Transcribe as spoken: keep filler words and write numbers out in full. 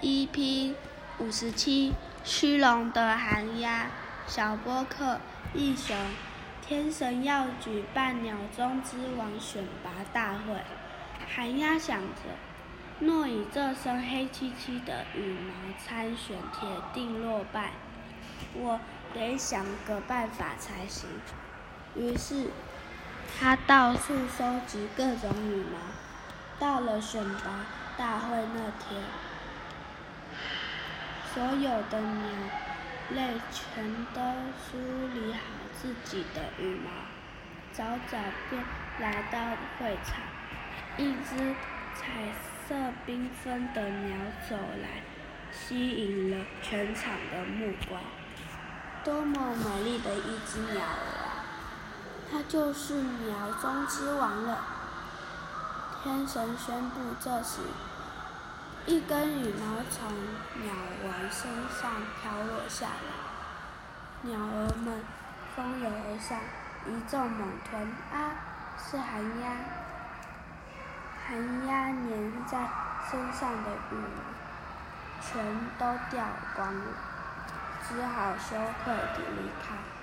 E P 五十七虚荣的寒鸦，小波克一雄。天神要举办鸟中之王选拔大会，寒鸦想着，若以这身黑漆漆的羽毛参选，铁定落败，我得想个办法才行。于是他到处收集各种羽毛，到了选拔大会那天，所有的鸟类全都梳理好自己的羽毛，早早便来到会场。一只彩色缤纷的鸟走来，吸引了全场的目光。多么美丽的一只鸟儿啊！它就是鸟中之王了。天神宣布，这时一根羽毛从鸟王身上飘落下来，鸟儿们蜂拥而上，一众猛吞。啊，是寒鸦！寒鸦粘在身上的羽毛全都掉光了，只好羞愧地离开。